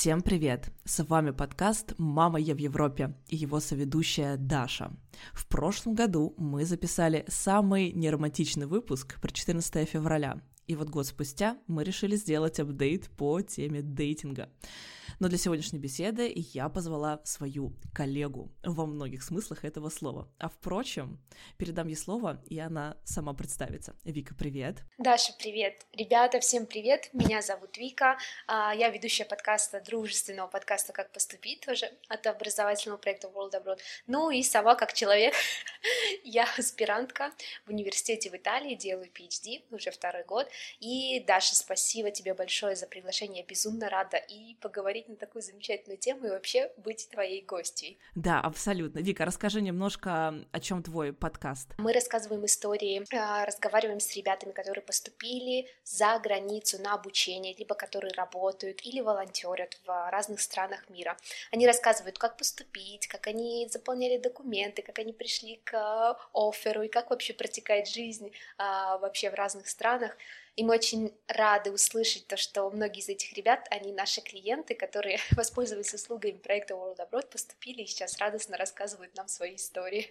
Всем привет! С вами подкаст «Мама, я в Европе» и его соведущая Даша. В прошлом году мы записали самый неромантичный выпуск про 14 февраля, и вот год спустя мы решили сделать апдейт по теме дейтинга. Но для сегодняшней беседы я позвала свою коллегу во многих смыслах этого слова. А впрочем, передам ей слово, и она сама представится. Вика, привет! Даша, привет! Ребята, всем привет! Меня зовут Вика, я ведущая подкаста, дружественного подкаста «Как поступить» тоже от образовательного проекта World Abroad. Ну и сама как человек, я аспирантка в университете в Италии, делаю PhD уже второй год. И, Даша, спасибо тебе большое за приглашение, я безумно рада и поговорить на такую замечательную тему и вообще быть твоей гостьей. Да, абсолютно. Вика, расскажи немножко, о чем твой подкаст. Мы рассказываем истории, разговариваем с ребятами, которые поступили за границу на обучение, либо которые работают или волонтерят в разных странах мира. Они рассказывают, как поступить, как они заполняли документы, как они пришли к офферу и как вообще протекает жизнь вообще в разных странах. И мы очень рады услышать то, что многие из этих ребят, они наши клиенты, которые воспользовались услугами проекта World Abroad, поступили и сейчас радостно рассказывают нам свои истории.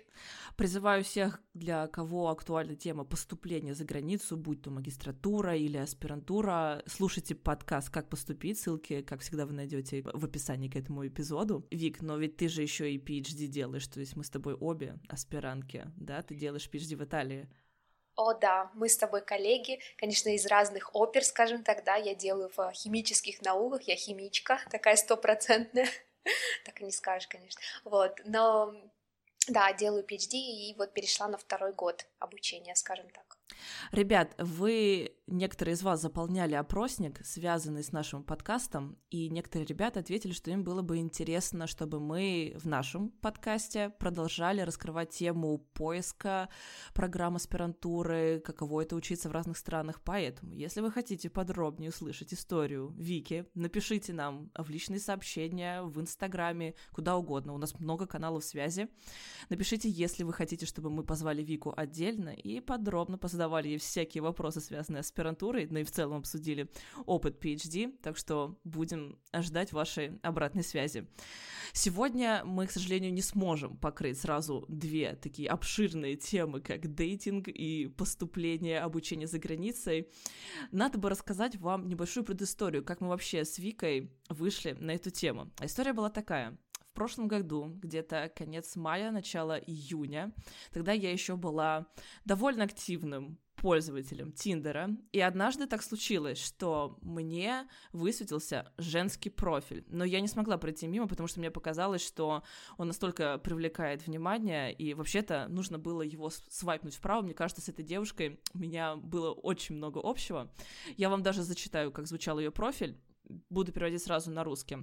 Призываю всех, для кого актуальна тема поступления за границу, будь то магистратура или аспирантура, слушайте подкаст «Как поступить», ссылки, как всегда, вы найдете в описании к этому эпизоду. Вик, но ведь ты же еще и PhD делаешь, то есть мы с тобой обе аспирантки, да, ты делаешь PhD в Италии. О да, мы с тобой коллеги, конечно, из разных опер, скажем так, да, я делаю в химических науках, я химичка, такая стопроцентная, так и не скажешь, конечно, вот, но да, делаю PhD и вот перешла на второй год обучения, скажем так. Ребят, вы, некоторые из вас заполняли опросник, связанный с нашим подкастом, и некоторые ребята ответили, что им было бы интересно, чтобы мы в нашем подкасте продолжали раскрывать тему поиска программ аспирантуры, каково это учиться в разных странах, поэтому, если вы хотите подробнее услышать историю Вики, напишите нам в личные сообщения, в Инстаграме, куда угодно, у нас много каналов связи, напишите, если вы хотите, чтобы мы позвали Вику отдельно и подробно познакомились, задавали ей всякие вопросы, связанные с аспирантурой, но и в целом обсудили опыт PhD, так что будем ждать вашей обратной связи. Сегодня мы, к сожалению, не сможем покрыть сразу две такие обширные темы, как дейтинг и поступление, обучение за границей. Надо бы рассказать вам небольшую предысторию, как мы вообще с Викой вышли на эту тему. История была такая. В прошлом году, где-то конец мая, начало июня, тогда я еще была довольно активным пользователем Тиндера, и однажды так случилось, что мне высветился женский профиль, но я не смогла пройти мимо, потому что мне показалось, что он настолько привлекает внимание, и вообще-то нужно было его свайпнуть вправо, мне кажется, с этой девушкой у меня было очень много общего. Я вам даже зачитаю, как звучал ее профиль, буду переводить сразу на русский.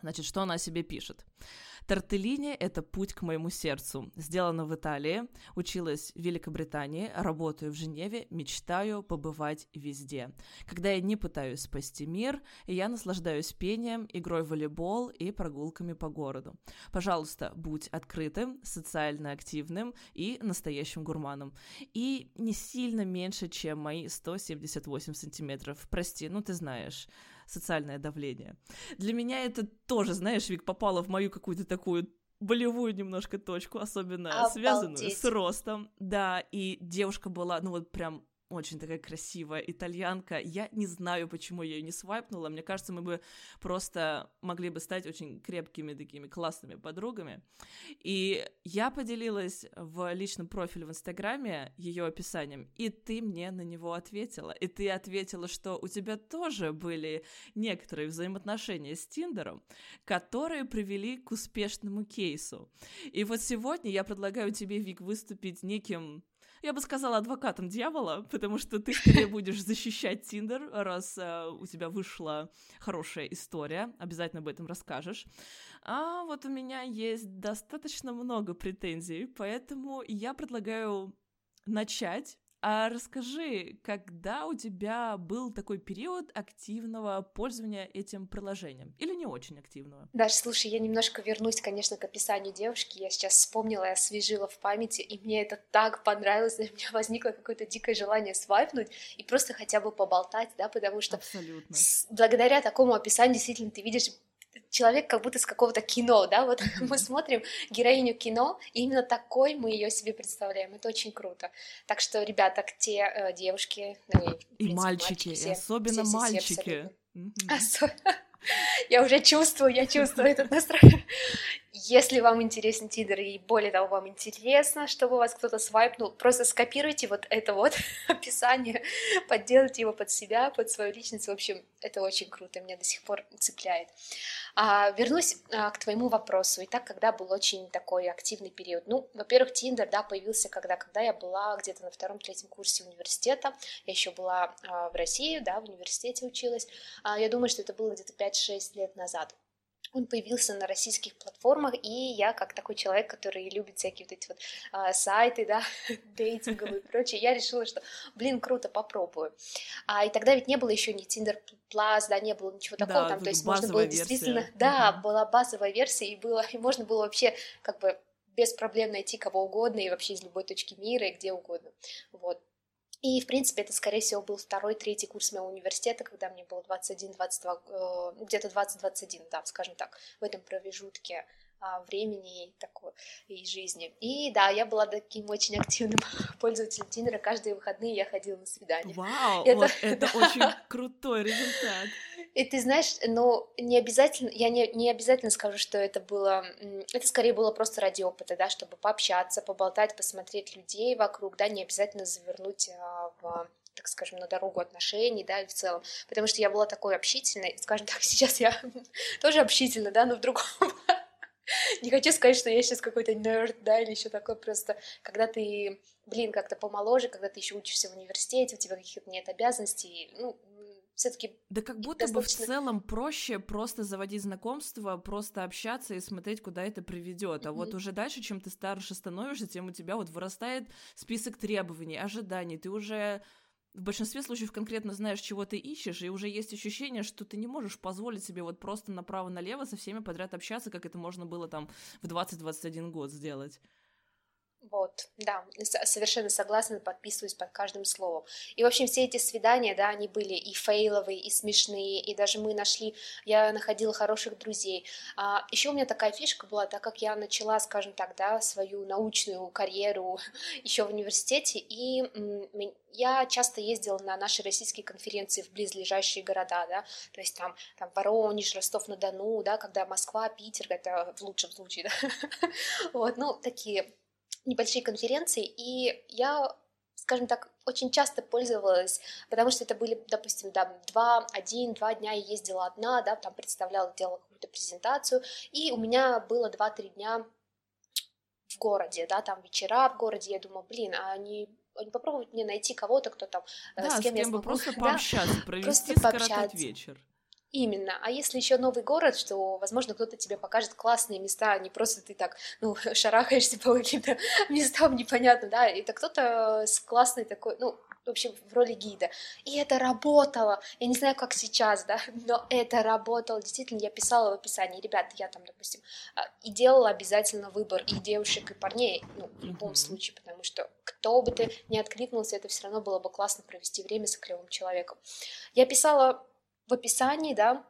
Значит, что она о себе пишет? «Тортеллини — это путь к моему сердцу. Сделана в Италии, училась в Великобритании, работаю в Женеве, мечтаю побывать везде. Когда я не пытаюсь спасти мир, я наслаждаюсь пением, игрой в волейбол и прогулками по городу. Пожалуйста, будь открытым, социально активным и настоящим гурманом. И не сильно меньше, чем мои 178 сантиметров. Прости, ну ты знаешь». Социальное давление. Для меня это тоже, знаешь, Вик, попало в мою какую-то такую болевую немножко точку, особенно обалдеть, связанную с ростом. Да, и девушка была, ну вот прям очень такая красивая итальянка. Я не знаю, почему я ее не свайпнула. Мне кажется, мы бы просто могли бы стать очень крепкими такими классными подругами. И я поделилась в личном профиле в Инстаграме ее описанием, и ты мне на него ответила. И ты ответила, что у тебя тоже были некоторые взаимоотношения с Тиндером, которые привели к успешному кейсу. И вот сегодня я предлагаю тебе, Вик, выступить неким... Я бы сказала адвокатом дьявола, потому что ты скорее будешь защищать Тиндер, раз у тебя вышла хорошая история, обязательно об этом расскажешь. А вот у меня есть достаточно много претензий, поэтому я предлагаю начать. А расскажи, когда у тебя был такой период активного пользования этим приложением? Или не очень активного? Даша, слушай, я немножко вернусь, конечно, к описанию девушки. Я сейчас вспомнила и освежила в памяти, и мне это так понравилось. У меня возникло какое-то дикое желание свайпнуть и просто хотя бы поболтать, да, потому что... Абсолютно. Благодаря такому описанию действительно ты видишь человек как будто с какого-то кино, да, вот мы смотрим героиню кино, и именно такой мы ее себе представляем, это очень круто. Так что, ребята, те девушки, ну и мальчики, и особенно мальчики. Я чувствую этот настрой. Если вам интересен Tinder, и более того, вам интересно, чтобы вас кто-то свайпнул, просто скопируйте вот это вот описание, подделайте его под себя, под свою личность. В общем, это очень круто, меня до сих пор цепляет. Вернусь к твоему вопросу. Итак, когда был очень такой активный период? Ну, во-первых, Tinder, да, появился когда я была где-то на 2-3 курсе университета. Я еще была в России, да, в университете училась. Я думаю, что это было где-то 5-6 лет назад. Он появился на российских платформах, и я, как такой человек, который любит всякие вот эти вот сайты, да, дейтинговые и прочее, я решила, что, круто, попробую. И тогда ведь не было еще ни Tinder Plus, да, не было ничего такого, да, там, то есть можно было версия. Действительно, да, была базовая версия, и можно было вообще, без проблем найти кого угодно, и вообще из любой точки мира, и где угодно, вот. И, в принципе, это, скорее всего, был 2-3 курс моего университета, когда мне было 21-22, где-то 20-21, да, скажем так, в этом промежутке времени и жизни. И, да, я была таким очень активным пользователем Тиндера, каждые выходные я ходила на свидания. Вау, это очень крутой результат. И ты знаешь, я не обязательно скажу, что это было... Это скорее было просто ради опыта, да, чтобы пообщаться, поболтать, посмотреть людей вокруг, да, не обязательно завернуть на дорогу отношений, да, и в целом, потому что я была такой общительной, скажем так, сейчас я тоже общительна, да, но в другом... Не хочу сказать, что я сейчас какой-то нерд, да, или еще такой, просто когда ты, как-то помоложе, когда ты еще учишься в университете, у тебя каких-то нет обязанностей, все-таки. Да, как будто достаточно... бы в целом проще просто заводить знакомства, просто общаться и смотреть, куда это приведет. А вот уже дальше, чем ты старше становишься, тем у тебя вырастает список требований, ожиданий, ты уже... В большинстве случаев конкретно знаешь, чего ты ищешь, и уже есть ощущение, что ты не можешь позволить себе вот просто направо-налево со всеми подряд общаться, как это можно было там в 20-21 год сделать. Вот, да, совершенно согласна, подписываюсь под каждым словом. И, в общем, все эти свидания, да, они были и фейловые, и смешные, и даже я находила хороших друзей. Еще у меня такая фишка была, так как я начала, скажем так, да, свою научную карьеру еще в университете, и я часто ездила на наши российские конференции в близлежащие города, да, то есть там Воронеж, Ростов-на-Дону, да, когда Москва, Питер, это в лучшем случае, да, вот, такие... небольшие конференции, и я, скажем так, очень часто пользовалась, потому что это были, допустим, да, два дня я ездила одна, да, там представляла, делала какую-то презентацию, и у меня было 2-3 дня в городе, да, там вечера в городе, я думала, они попробуют мне найти кого-то, кто там, да, с кем я смогу. Просто пообщаться, да, провести, скоротать вечер. Именно. А если еще новый город, что, возможно, кто-то тебе покажет классные места, а не просто ты так, шарахаешься по каким-то местам непонятно, да, это кто-то с классной такой, в общем, в роли гида. И это работало. Я не знаю, как сейчас, да, но это работало. Действительно, я писала в описании, ребята, я там, допустим, и делала обязательно выбор и девушек, и парней, в любом случае, потому что кто бы ты ни откликнулся, это все равно было бы классно провести время с клевым человеком. Я писала в описании, да,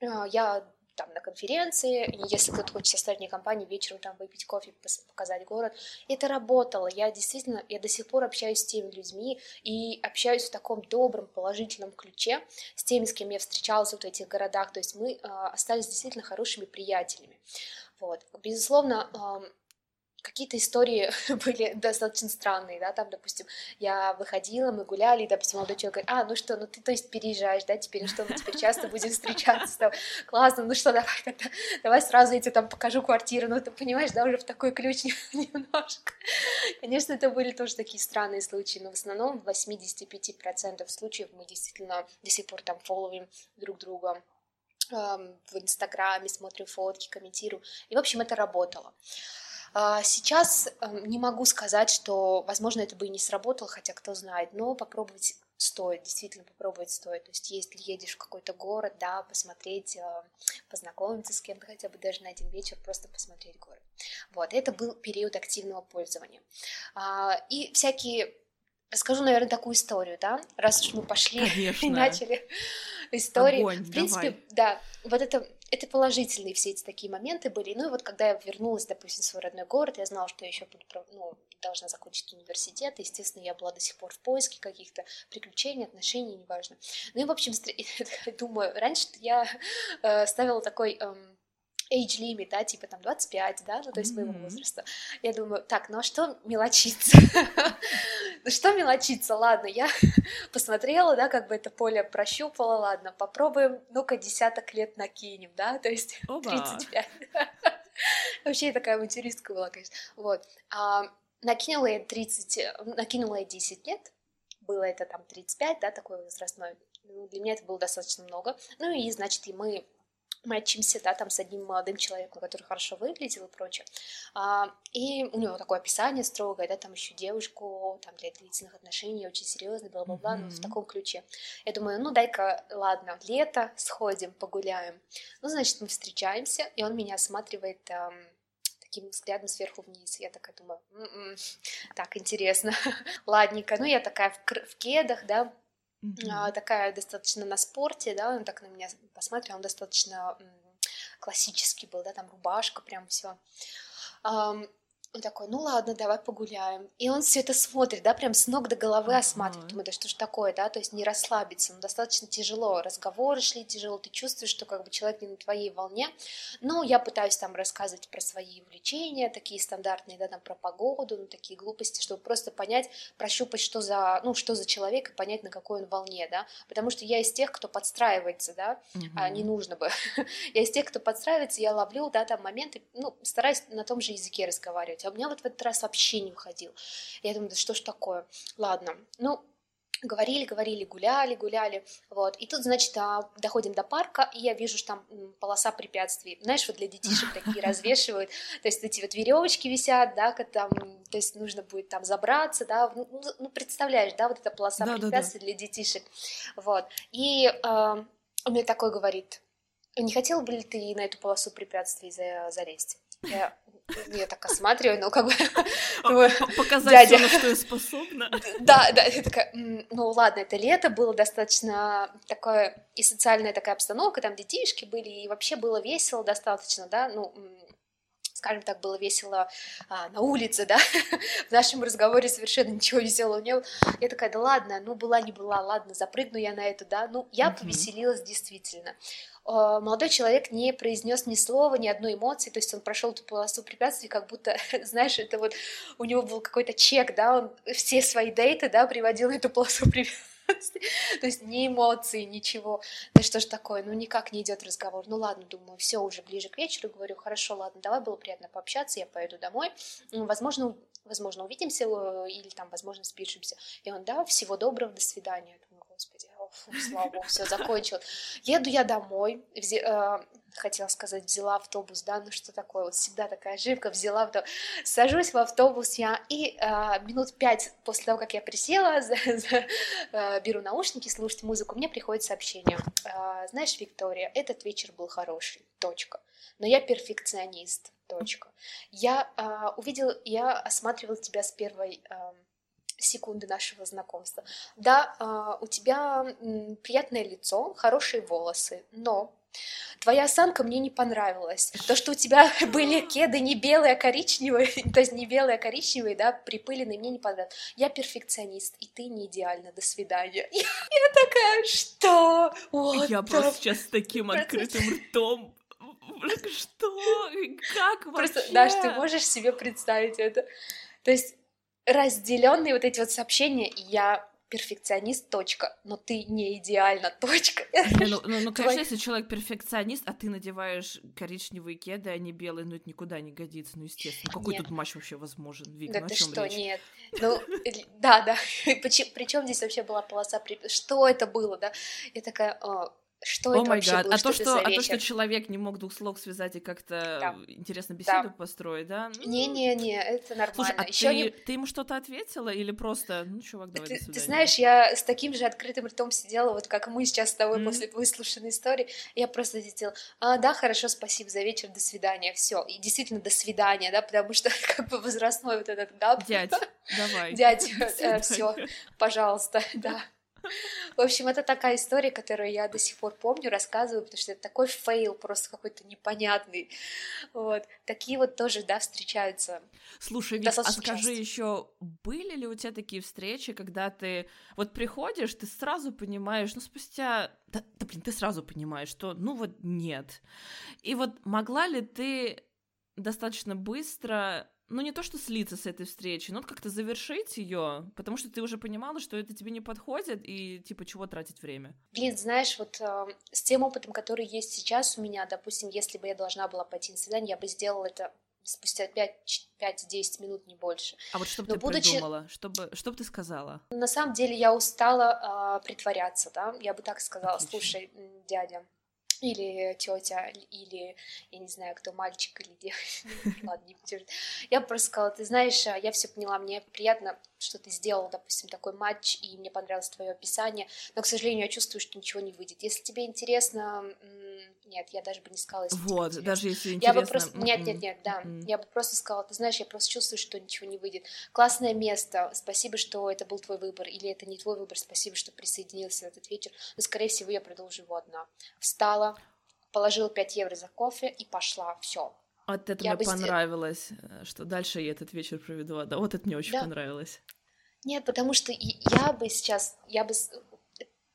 я там на конференции, если кто-то хочет составить мне компанию, вечером там выпить кофе, показать город, это работало, я до сих пор общаюсь с теми людьми и общаюсь в таком добром, положительном ключе с теми, с кем я встречалась в этих городах, то есть мы остались действительно хорошими приятелями, вот, безусловно, какие-то истории были достаточно странные, да, там, допустим, я выходила, мы гуляли, и, допустим, молодой человек говорит, ты, то есть, переезжаешь, да, теперь, теперь часто будем встречаться, там, классно, давай тогда, давай сразу я тебе там покажу квартиру, ты понимаешь, да, уже в такой ключ немножко. Конечно, это были тоже такие странные случаи, но в основном в 85% случаев мы действительно до сих пор там фолловим друг друга в Инстаграме, смотрим фотки, комментируем, и, в общем, это работало. Сейчас не могу сказать, что, возможно, это бы и не сработало, хотя кто знает, но попробовать стоит, действительно попробовать стоит. То есть если едешь в какой-то город, да, посмотреть, познакомиться с кем-то, хотя бы даже на один вечер, просто посмотреть город. Вот, это был период активного пользования. И всякие... Расскажу, наверное, такую историю, да, раз уж мы пошли и начали историю. Огонь, в принципе, давай. Да, вот это... это положительные все эти такие моменты были. Ну и вот когда я вернулась, допустим, в свой родной город, я знала, что я еще буду, должна закончить университет, и, естественно, я была до сих пор в поиске каких-то приключений, отношений, неважно. Ну и, в общем, думаю, раньше я ставила такой... age-лимит, да, типа там 25, да, ну, то есть моего возраста. Я думаю, так, ну а что мелочиться? Ну что мелочиться? Ладно, я посмотрела, да, как бы это поле прощупала, ладно, попробуем, ну-ка, десяток лет накинем, да, то есть 35. Вообще я такая авантюристка была, конечно. Вот. Накинула я 10 лет, было это там 35, да, такой возрастной. Для меня это было достаточно много. Ну и, значит, и мы мэтчимся, да, там с одним молодым человеком, который хорошо выглядел и прочее. И у него такое описание строгое, да, там еще девушку, там для длительных отношений, очень серьезно, бла-бла-бла, ну, в таком ключе. Я думаю, ну, дай-ка, ладно, лето, сходим, погуляем. Ну, значит, мы встречаемся, и он меня осматривает таким взглядом сверху вниз. Я такая думаю, так, интересно, ладненько. Ну, я такая в кедах, да, такая достаточно на спорте, да, он так на меня посмотрел, он достаточно классический был, да, там рубашка, прям все. Он такой, ну ладно, давай погуляем. И он все это смотрит, да, прям с ног до головы осматривает. Думаю, да что ж такое, да, то есть не расслабиться, ну достаточно тяжело, разговоры шли тяжело, ты чувствуешь, что как бы человек не на твоей волне. Ну, я пытаюсь там рассказывать про свои увлечения, такие стандартные, да, там про погоду, ну такие глупости, чтобы просто понять, прощупать, что за человек и понять, на какой он волне, да, потому что я из тех, кто подстраивается, да, не нужно бы. Я из тех, кто подстраивается, я ловлю, да, там моменты, ну, стараюсь на том же языке разговаривать. А у меня вот в этот раз вообще не выходил. Я думаю, да что ж такое? Ладно, ну, говорили, гуляли, вот. И тут, значит, доходим до парка, и я вижу, что там полоса препятствий. Знаешь, вот для детишек такие развешивают, то есть эти вот веревочки висят, да, как там, то есть нужно будет там забраться, да, ну, представляешь, да, вот эта полоса препятствий для детишек, вот. И он мне такой говорит, не хотела бы ли ты на эту полосу препятствий залезть? Я так осматриваю, ну, как бы... Показать всё, на что я способна. Да, я такая, ну, ладно, это лето, было достаточно такое, и социальная такая обстановка, там детишки были, и вообще было весело достаточно, да, ну, скажем так, было весело на улице, да, в нашем разговоре совершенно ничего веселого не было. Я такая, да ладно, ну, была не была, ладно, запрыгну я на эту, да, ну, я повеселилась действительно. Молодой человек не произнес ни слова, ни одной эмоции, то есть он прошел эту полосу препятствий, как будто, знаешь, это вот у него был какой-то чек, да, он все свои дейты, да, приводил на эту полосу препятствий, то есть ни эмоций, ничего, да что ж такое, ну никак не идет разговор, ну ладно, думаю, все уже ближе к вечеру, говорю, хорошо, ладно, давай, было приятно пообщаться, я поеду домой, возможно увидимся или там, возможно, спишемся, и он, да, всего доброго, до свидания, думаю, господи, слава богу, все закончил. Еду я домой, взяла автобус, да, ну что такое, вот всегда такая ошибка, взяла автобус, сажусь в автобус я, и минут 5 после того, как я присела, беру наушники, слушать музыку, мне приходит сообщение, знаешь, Виктория, этот вечер был хороший, точка, но я перфекционист, точка, я осматривала тебя с первой... секунды нашего знакомства. Да, у тебя приятное лицо, хорошие волосы, но твоя осанка мне не понравилась. То, что у тебя были кеды не белые, а коричневые, то есть не белые, а коричневые, да, припыленные, мне не понравилось. Я перфекционист, и ты не идеальна, до свидания. Я такая, что? Я просто сейчас с таким открытым ртом. Что? Как вообще? Просто, Даш, ты можешь себе представить это? То есть разделенные вот эти вот сообщения, я перфекционист, точка, но ты не идеальна, точка. Ну, конечно, если человек перфекционист, а ты надеваешь коричневые кеды, а не белые, ну, это никуда не годится, ну, естественно. Какой тут матч вообще возможен, Вик, о чём речь? Да ты что, нет. Ну, да, причем здесь вообще была полоса, что это было, да? Я такая... Что это вообще было? А то, что человек не мог двух слов связать и как-то интересно беседу построить, да? Не-не-не, это нормально. Слушай, ты ему что-то ответила или просто, ну, чувак, давай, до свидания? Ты знаешь, я с таким же открытым ртом сидела, вот как мы сейчас с тобой после выслушанной истории, я просто сидела, да, хорошо, спасибо за вечер, до свидания, все. И действительно, до свидания, да, потому что как бы возрастной вот этот гап. Дядь, давай. Дядь, все, пожалуйста, да. В общем, это такая история, которую я до сих пор помню, рассказываю, потому что это такой фейл просто какой-то непонятный. Вот. Такие вот тоже, да, встречаются. Слушай, Вик, а скажи еще, были ли у тебя такие встречи, когда ты вот приходишь, ты сразу понимаешь, ну, спустя... Да, блин, ты сразу понимаешь, что ну вот нет. И вот могла ли ты достаточно быстро... Ну, не то, что слиться с этой встречи, но как-то завершить ее, потому что ты уже понимала, что это тебе не подходит, и, типа, чего тратить время? Блин, знаешь, вот с тем опытом, который есть сейчас у меня, допустим, если бы я должна была пойти на свидание, я бы сделала это спустя 5-10 минут, не больше. А вот что бы ты придумала? Что бы ты сказала? На самом деле я устала притворяться, да? Я бы так сказала: отлично. Слушай, дядя... или тетя, или, я не знаю, кто, мальчик или девочка, ладно, не подержу. Я просто сказала: ты знаешь, я все поняла, мне приятно, что ты сделал, допустим, такой матч, и мне понравилось твое описание, но, к сожалению, я чувствую, что ничего не выйдет. Если тебе интересно... Нет, я даже бы не сказала, если тебе интересно. Даже если интересно. Я бы просто... Нет, да. Я бы просто сказала: ты знаешь, я просто чувствую, что ничего не выйдет. Классное место, спасибо, что это был твой выбор, или это не твой выбор, спасибо, что присоединился в этот вечер, но, скорее всего, я продолжу его одна. Встала, положила 5 евро за кофе и пошла, все. Вот это мне понравилось, что дальше я этот вечер проведу одна. Вот это мне очень понравилось. Нет, потому что я бы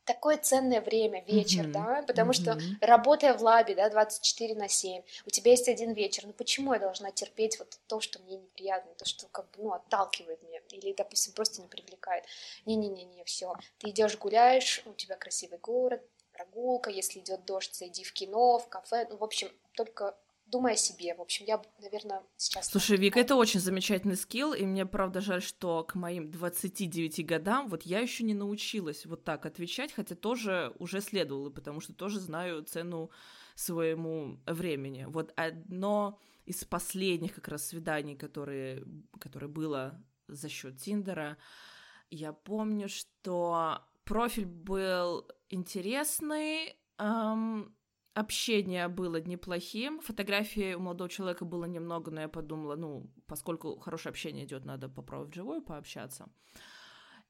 такое ценное время, вечер, да, потому что, работая в лабе, да, 24/7, у тебя есть один вечер, ну почему я должна терпеть вот то, что мне неприятно, то, что как бы, ну, отталкивает меня, или, допустим, просто не привлекает. Не-не-не, все, ты идешь гуляешь, у тебя красивый город, прогулка, если идет дождь, зайди в кино, в кафе, ну, в общем, только думай о себе, в общем, я, наверное, сейчас... Слушай, Вик, это очень замечательный скилл, и мне, правда, жаль, что к моим 29 годам вот я еще не научилась вот так отвечать, хотя тоже уже следовало, потому что тоже знаю цену своему времени. Вот одно из последних как раз свиданий, которое было за счет Тиндера, я помню, что профиль был... интересный, общение было неплохим, фотографии у молодого человека было немного, но я подумала, ну, поскольку хорошее общение идет, надо попробовать вживую пообщаться.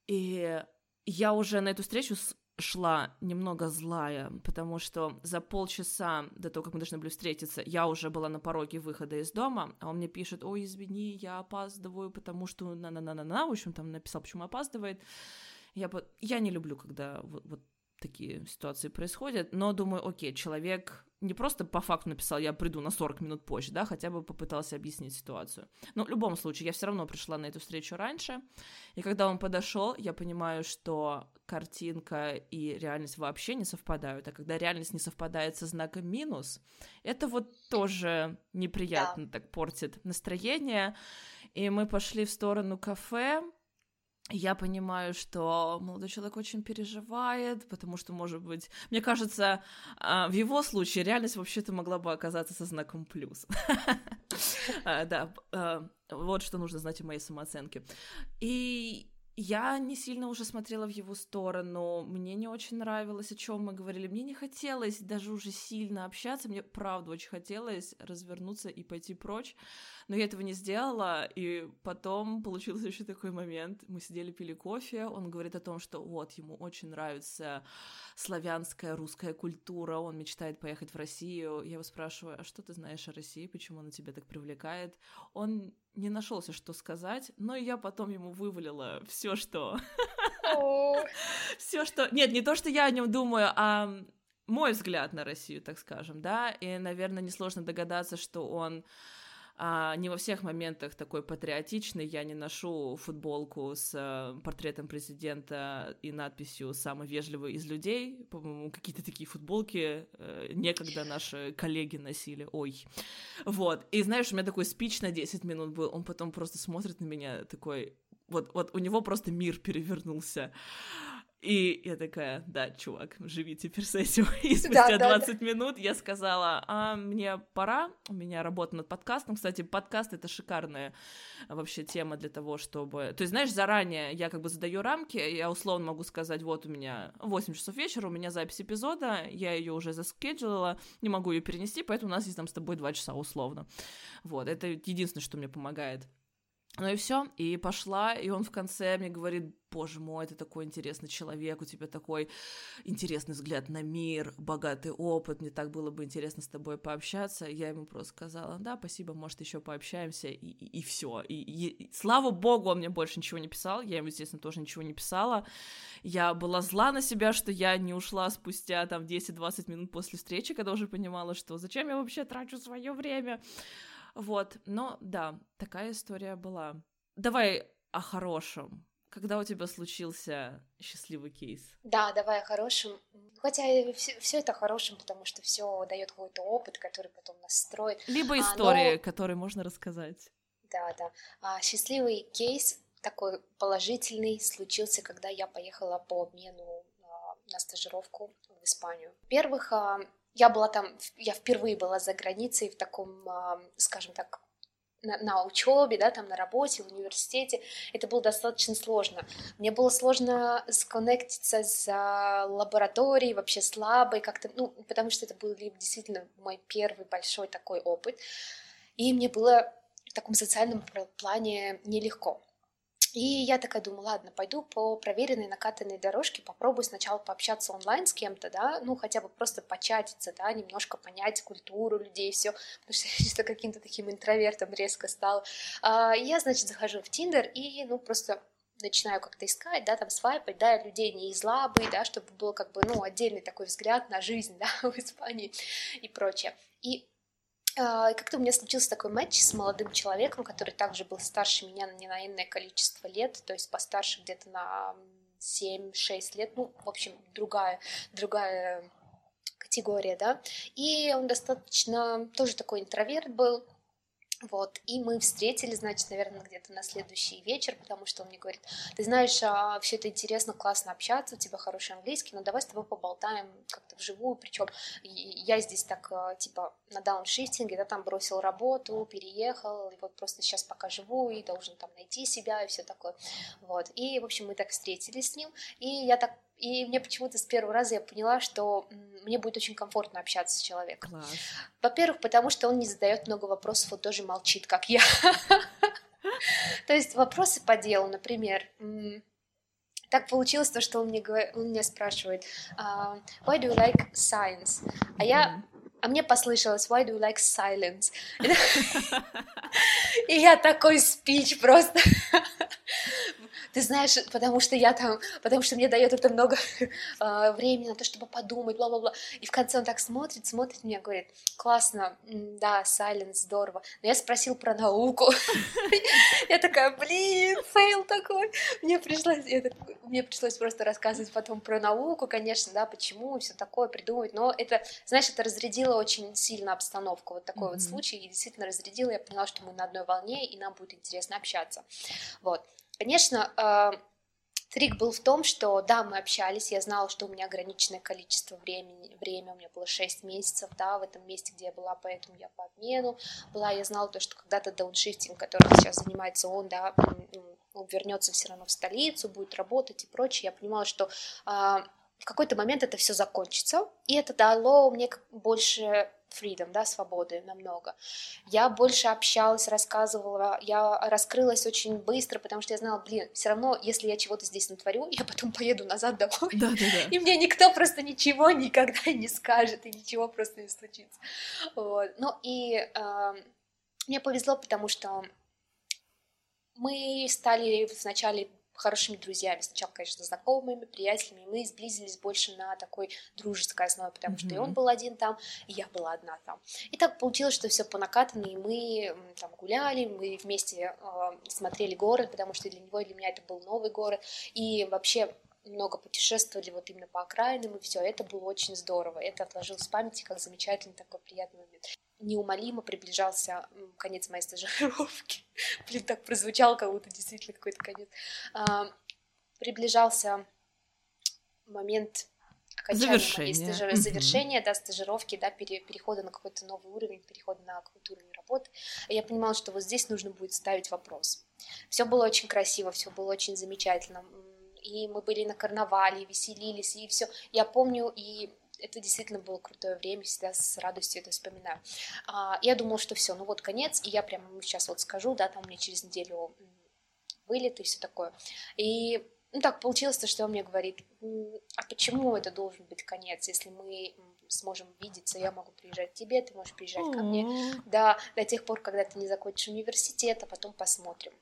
И я уже на эту встречу шла немного злая, потому что за полчаса до того, как мы должны были встретиться, я уже была на пороге выхода из дома, а он мне пишет: ой, извини, я опаздываю, потому что на-на-на-на-на, в общем, там написал, почему опаздывает. Я не люблю, когда вот такие ситуации происходят, но думаю, окей, человек не просто по факту написал: я приду на 40 минут позже, да, хотя бы попытался объяснить ситуацию. Но в любом случае, я все равно пришла на эту встречу раньше, и когда он подошел, я понимаю, что картинка и реальность вообще не совпадают, а когда реальность не совпадает со знаком минус, это вот тоже неприятно, так портит настроение, и мы пошли в сторону кафе. Я понимаю, что молодой человек очень переживает, потому что, может быть... Мне кажется, в его случае реальность вообще-то могла бы оказаться со знаком плюс. Да, вот что нужно знать о моей самооценке. И я не сильно уже смотрела в его сторону, мне не очень нравилось, о чем мы говорили, мне не хотелось даже уже сильно общаться, мне правда очень хотелось развернуться и пойти прочь, но я этого не сделала, и потом получился еще такой момент, мы сидели, пили кофе, он говорит о том, что вот, ему очень нравится славянская, русская культура, он мечтает поехать в Россию, я его спрашиваю: а что ты знаешь о России, почему она тебя так привлекает? Он не нашелся, что сказать, но я потом ему вывалила все, что... Все, что... Нет, не то, что я о нем думаю, а мой взгляд на Россию, так скажем, да, и, наверное, несложно догадаться, что он не во всех моментах такой патриотичный. Я не ношу футболку с портретом президента и надписью «Самый вежливый из людей». По-моему, какие-то такие футболки некогда наши коллеги носили. Ой. Вот. И знаешь, у меня такой спич на 10 минут был. Он потом просто смотрит на меня такой... Вот у него просто мир перевернулся. И я такая: да, чувак, живи теперь с этим. И спустя 20 минут я сказала: мне пора, у меня работа над подкастом. Кстати, подкаст — это шикарная вообще тема для того, чтобы... То есть, знаешь, заранее я как бы задаю рамки, я условно могу сказать: вот у меня 8 часов вечера, у меня запись эпизода, я ее уже заскеджулила, не могу ее перенести, поэтому у нас есть там с тобой 2 часа условно. Вот, это единственное, что мне помогает. Ну и все, и пошла, и он в конце мне говорит: боже мой, ты такой интересный человек, у тебя такой интересный взгляд на мир, богатый опыт, мне так было бы интересно с тобой пообщаться. Я ему просто сказала: да, спасибо, может, еще пообщаемся, и все. И слава богу, он мне больше ничего не писал, я ему, естественно, тоже ничего не писала. Я была зла на себя, что я не ушла спустя там 10-20 минут после встречи, когда уже понимала, что зачем я вообще трачу свое время. Вот, но да, такая история была. Давай о хорошем. Когда у тебя случился счастливый кейс? Да, давай о хорошем. Хотя все это хорошим, потому что все дает какой-то опыт, который потом нас строит. Либо истории, но... которые можно рассказать. Да. Счастливый кейс такой положительный случился, когда я поехала по обмену на стажировку в Испанию. Во-первых, я была там, я впервые была за границей в таком, скажем так, на учебе, да, там на работе, в университете. Это было достаточно сложно. Мне было сложно сконнектиться с лабораторией, вообще с лабой как-то, ну, потому что это был действительно мой первый большой такой опыт. И мне было в таком социальном плане нелегко. И я такая думаю: ладно, пойду по проверенной накатанной дорожке, попробую сначала пообщаться онлайн с кем-то, да, ну, хотя бы просто початиться, да, немножко понять культуру людей, все, потому что я что-то каким-то таким интровертом резко стала. Я, значит, захожу в Tinder и, ну, просто начинаю как-то искать, да, там свайпать, да, людей не из лабы, да, чтобы был как бы, ну, отдельный такой взгляд на жизнь, да, в Испании и прочее. И как-то у меня случился такой матч с молодым человеком, который также был старше меня не на иное количество лет, то есть постарше где-то на 7-6 лет, ну, в общем, другая категория, да, и он достаточно тоже такой интроверт был, вот, и мы встретились, значит, наверное, где-то на следующий вечер, потому что он мне говорит: ты знаешь, все это интересно, классно общаться, у тебя хороший английский, но давай с тобой поболтаем как-то вживую, причем я здесь так, типа, на дауншифтинге, да, там бросил работу, переехал, и вот просто сейчас пока живу, и должен там найти себя, и все такое, вот, и, в общем, мы так встретились с ним, и мне почему-то с первого раза я поняла, что мне будет очень комфортно общаться с человеком. Класс. Во-первых, потому что он не задает много вопросов, он тоже молчит, как я. То есть вопросы по делу, например. Так получилось то, что он меня спрашивает: why do you like science? А мне послышалось: why do you like silence? И я такой спич просто. Ты знаешь, потому что я там, потому что мне дает это много времени на то, чтобы подумать, бла-бла-бла. И в конце он так смотрит меня, говорит: классно, да, silence, здорово. Но я спросил про науку. Я такая: блин, фейл такой. Мне пришлось просто рассказывать потом про науку, конечно, да, почему, все такое придумывать. Но это, знаешь, это разрядило очень сильно обстановку. Вот такой вот случай. И действительно разрядило. Я поняла, что мы на одной волне, и нам будет интересно общаться. Вот. Конечно, трик был в том, что, да, мы общались, я знала, что у меня ограниченное количество времени, у меня было 6 месяцев, да, в этом месте, где я была, поэтому я по обмену была, я знала то, что когда-то дауншифтинг, который сейчас занимается он, да, он вернется все равно в столицу, будет работать и прочее, я понимала, что в какой-то момент это все закончится, и это дало мне больше... freedom, да, свободы намного. Я больше общалась, рассказывала, я раскрылась очень быстро, потому что я знала: блин, все равно, если я чего-то здесь натворю, я потом поеду назад домой, да. И мне никто просто ничего никогда не скажет, и ничего просто не случится. Вот. Ну и мне повезло, потому что мы стали вначале хорошими друзьями, сначала, конечно, знакомыми, приятелями, мы сблизились больше на такой дружеской основе, потому что и он был один там, и я была одна там. И так получилось, что все по накатанной, мы там гуляли, мы вместе смотрели город, потому что для него и для меня это был новый город, и вообще много путешествовали вот именно по окраинам, и все, это было очень здорово, это отложилось в памяти как замечательный такой приятный момент. Неумолимо приближался конец моей стажировки. Блин, так прозвучало, как будто действительно какой-то конец. Приближался момент окончания моей завершения, да, стажировки, да, перехода на какой-то новый уровень, перехода на какой-то уровень работы. И я понимала, что вот здесь нужно будет ставить вопрос. Все было очень красиво, все было очень замечательно. И мы были на карнавале, веселились, и все. Я помню, и это действительно было крутое время, всегда с радостью это вспоминаю. Я думала, что все, ну вот конец, и я прямо сейчас вот скажу, да, там мне через неделю вылет и все такое. И ну, так получилось, что он мне говорит, а почему это должен быть конец, если мы сможем видеться, я могу приезжать к тебе, ты можешь приезжать ко мне, да, до тех пор, когда ты не закончишь университет, а потом посмотрим.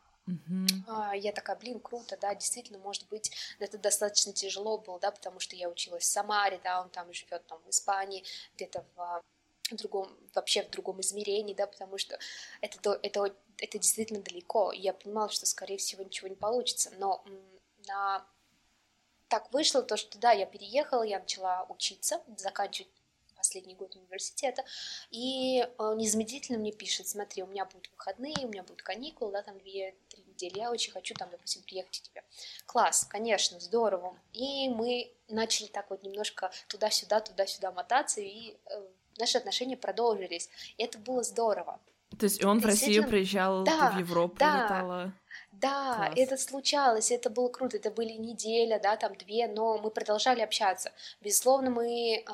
Я такая, блин, круто, да, действительно, может быть, это достаточно тяжело было, да, потому что я училась в Самаре, да, он там живет, там, в Испании, где-то в другом, вообще в другом измерении, да, потому что это действительно далеко, я понимала, что, скорее всего, ничего не получится, но так вышло то, что, да, я переехала, я начала учиться, заканчивать последний год университета, и незамедлительно мне пишет, смотри, у меня будут выходные, у меня будут каникулы, да, там 2-3 недели, я очень хочу там, допустим, приехать к тебе. Класс, конечно, здорово. И мы начали так вот немножко туда-сюда мотаться, и наши отношения продолжились. И это было здорово. То есть он в Россию приезжал, да, ты в Европу летала? Да, класс. Это случалось, это было круто, это были неделя, да, там 2, но мы продолжали общаться. Безусловно, мы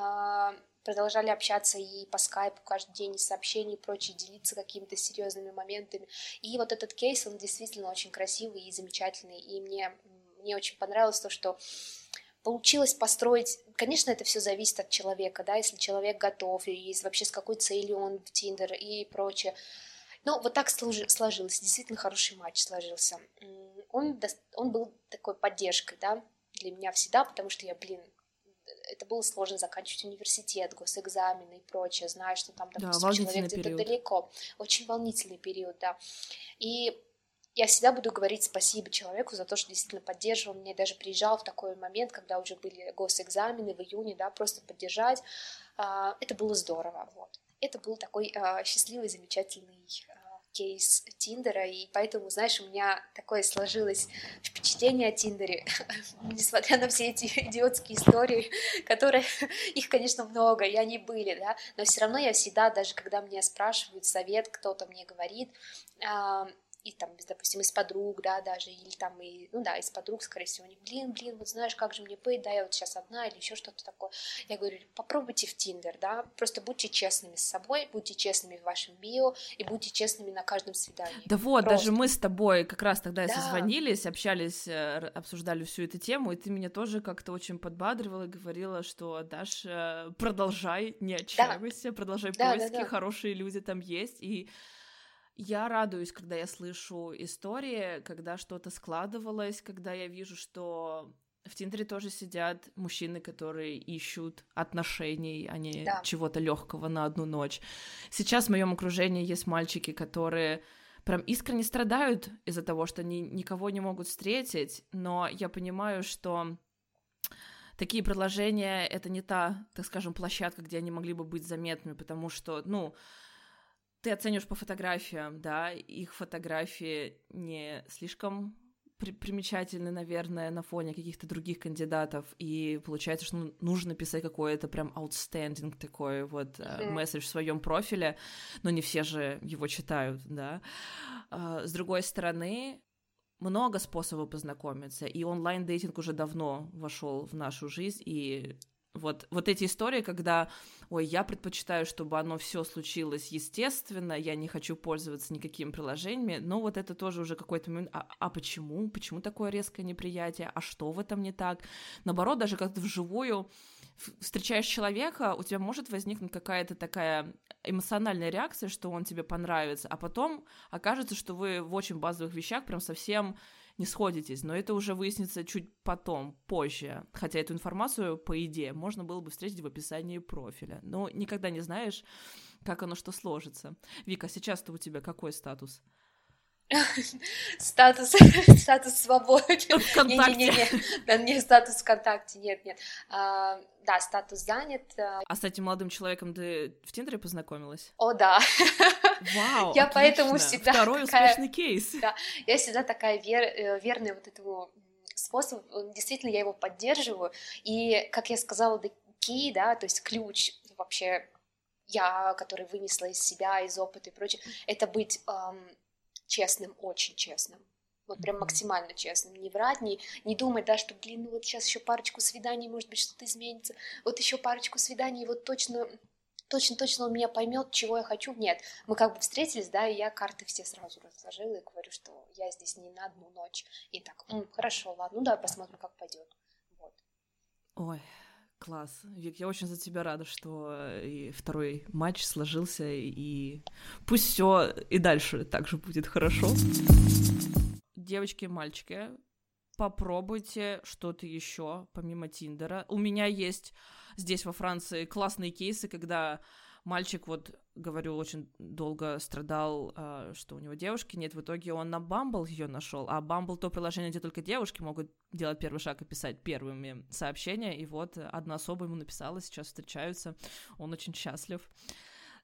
продолжали общаться и по скайпу каждый день, и сообщения, и прочее, делиться какими-то серьезными моментами. И вот этот кейс, он действительно очень красивый и замечательный, и мне очень понравилось то, что получилось построить. Конечно, это все зависит от человека, да, если человек готов, и вообще с какой целью он в Tinder и прочее. Но вот так сложилось, действительно хороший матч сложился. Он был такой поддержкой, да, для меня всегда, потому что я, блин, это было сложно заканчивать университет, госэкзамены и прочее, зная, что там, допустим, да, человек где-то далеко. Очень волнительный период, да. И я всегда буду говорить спасибо человеку за то, что действительно поддерживал меня, даже приезжал в такой момент, когда уже были госэкзамены в июне, да, просто поддержать. Это было здорово, вот. Это был такой счастливый, замечательный кейс Тиндера, и поэтому, знаешь, у меня такое сложилось впечатление о Тиндере, несмотря на все эти идиотские истории, которые, их, конечно, много, и они были, да, но все равно я всегда, даже когда меня спрашивают совет, кто-то мне говорит, и там, допустим, из подруг, да, даже, или там, и, ну да, из подруг, скорее всего, они, блин, вот знаешь, как же мне быть, да, я вот сейчас одна или еще что-то такое. Я говорю, попробуйте в Tinder, да, просто будьте честными с собой, будьте честными в вашем био и будьте честными на каждом свидании. Да вот, просто. Даже мы с тобой как раз тогда созвонились, общались, обсуждали всю эту тему, и ты меня тоже как-то очень подбадривала и говорила, что, Даш, продолжай, не отчаивайся, продолжай поиски, хорошие люди там есть, и я радуюсь, когда я слышу истории, когда что-то складывалось, когда я вижу, что в Тиндере тоже сидят мужчины, которые ищут отношений, а не чего-то легкого на одну ночь. Сейчас в моем окружении есть мальчики, которые прям искренне страдают из-за того, что они никого не могут встретить, но я понимаю, что такие предложения — это не та, так скажем, площадка, где они могли бы быть заметными, потому что, ну, ты оценишь по фотографиям, да, их фотографии не слишком примечательны, наверное, на фоне каких-то других кандидатов, и получается, что нужно писать какой-то прям outstanding такой вот месседж в своем профиле, но не все же его читают, да. С другой стороны, много способов познакомиться, и онлайн-дейтинг уже давно вошел в нашу жизнь, и вот эти истории, когда, ой, я предпочитаю, чтобы оно все случилось естественно, я не хочу пользоваться никакими приложениями, но вот это тоже уже какой-то момент, а почему? Почему такое резкое неприятие? А что в этом не так? Наоборот, даже когда ты вживую встречаешь человека, у тебя может возникнуть какая-то такая эмоциональная реакция, что он тебе понравится, а потом окажется, что вы в очень базовых вещах прям совсем не сходитесь, но это уже выяснится чуть потом, позже, хотя эту информацию, по идее, можно было бы встретить в описании профиля, но никогда не знаешь, как оно что сложится. Вика, сейчас-то у тебя какой статус? Статус свободы. ВКонтакте. Не статус ВКонтакте, нет. Да, статус занят. А с этим молодым человеком ты в Тиндере познакомилась? О, да. Вау, я отлично. Поэтому всегда второй такая, успешный кейс. Да, я всегда такая верная вот этому способу. Действительно, я его поддерживаю. И, как я сказала, key, да, то есть ключ вообще я, который вынесла из себя, из опыта и прочее, это быть честным, очень честным. Вот прям максимально честным, не врать, не думать, да, что, блин, ну вот сейчас еще парочку свиданий, может быть, что-то изменится, вот еще парочку свиданий, вот точно он меня поймет, чего я хочу. Нет, мы как бы встретились, да, и я карты все сразу разложила и говорю, что я здесь не на одну ночь. И так, хорошо, ладно, ну давай посмотрим, как пойдет. Вот. Ой, класс. Вик, я очень за тебя рада, что и второй матч сложился, и пусть все и дальше так же будет хорошо. Девочки и мальчики, попробуйте что-то еще помимо Тиндера. У меня есть здесь во Франции классные кейсы, когда мальчик, вот, говорю, очень долго страдал, что у него девушки нет, в итоге он на Bumble ее нашел, а Bumble — то приложение, где только девушки могут делать первый шаг и писать первыми сообщения, и вот одна особа ему написала, сейчас встречаются, он очень счастлив.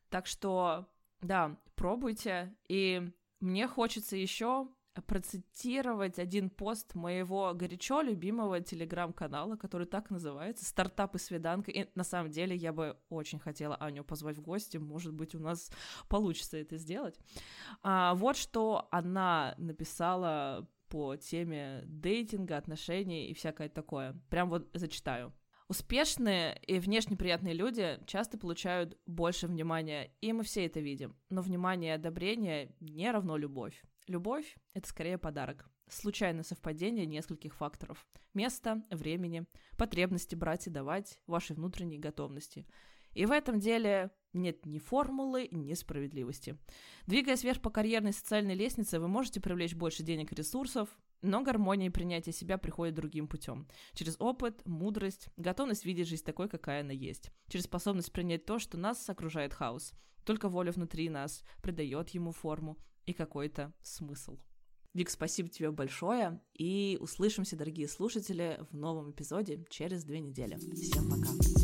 Так что, да, пробуйте, и мне хочется еще процитировать один пост моего горячо любимого телеграм-канала, который так называется, «Стартапы свиданка», и на самом деле я бы очень хотела Аню позвать в гости, может быть, у нас получится это сделать. Вот что она написала по теме дейтинга, отношений и всякое такое, прям вот зачитаю. Успешные и внешне приятные люди часто получают больше внимания, и мы все это видим, но внимание и одобрение не равно любовь. Любовь — это скорее подарок. Случайное совпадение нескольких факторов. Места, времени, потребности брать и давать, вашей внутренней готовности. И в этом деле нет ни формулы, ни справедливости. Двигаясь вверх по карьерной и социальной лестнице, вы можете привлечь больше денег и ресурсов, но гармония и принятие себя приходят другим путем. Через опыт, мудрость, готовность видеть жизнь такой, какая она есть. Через способность принять то, что нас окружает хаос. Только воля внутри нас придает ему форму и какой-то смысл. Вик, спасибо тебе большое, и услышимся, дорогие слушатели, в новом эпизоде через 2 недели. Всем пока!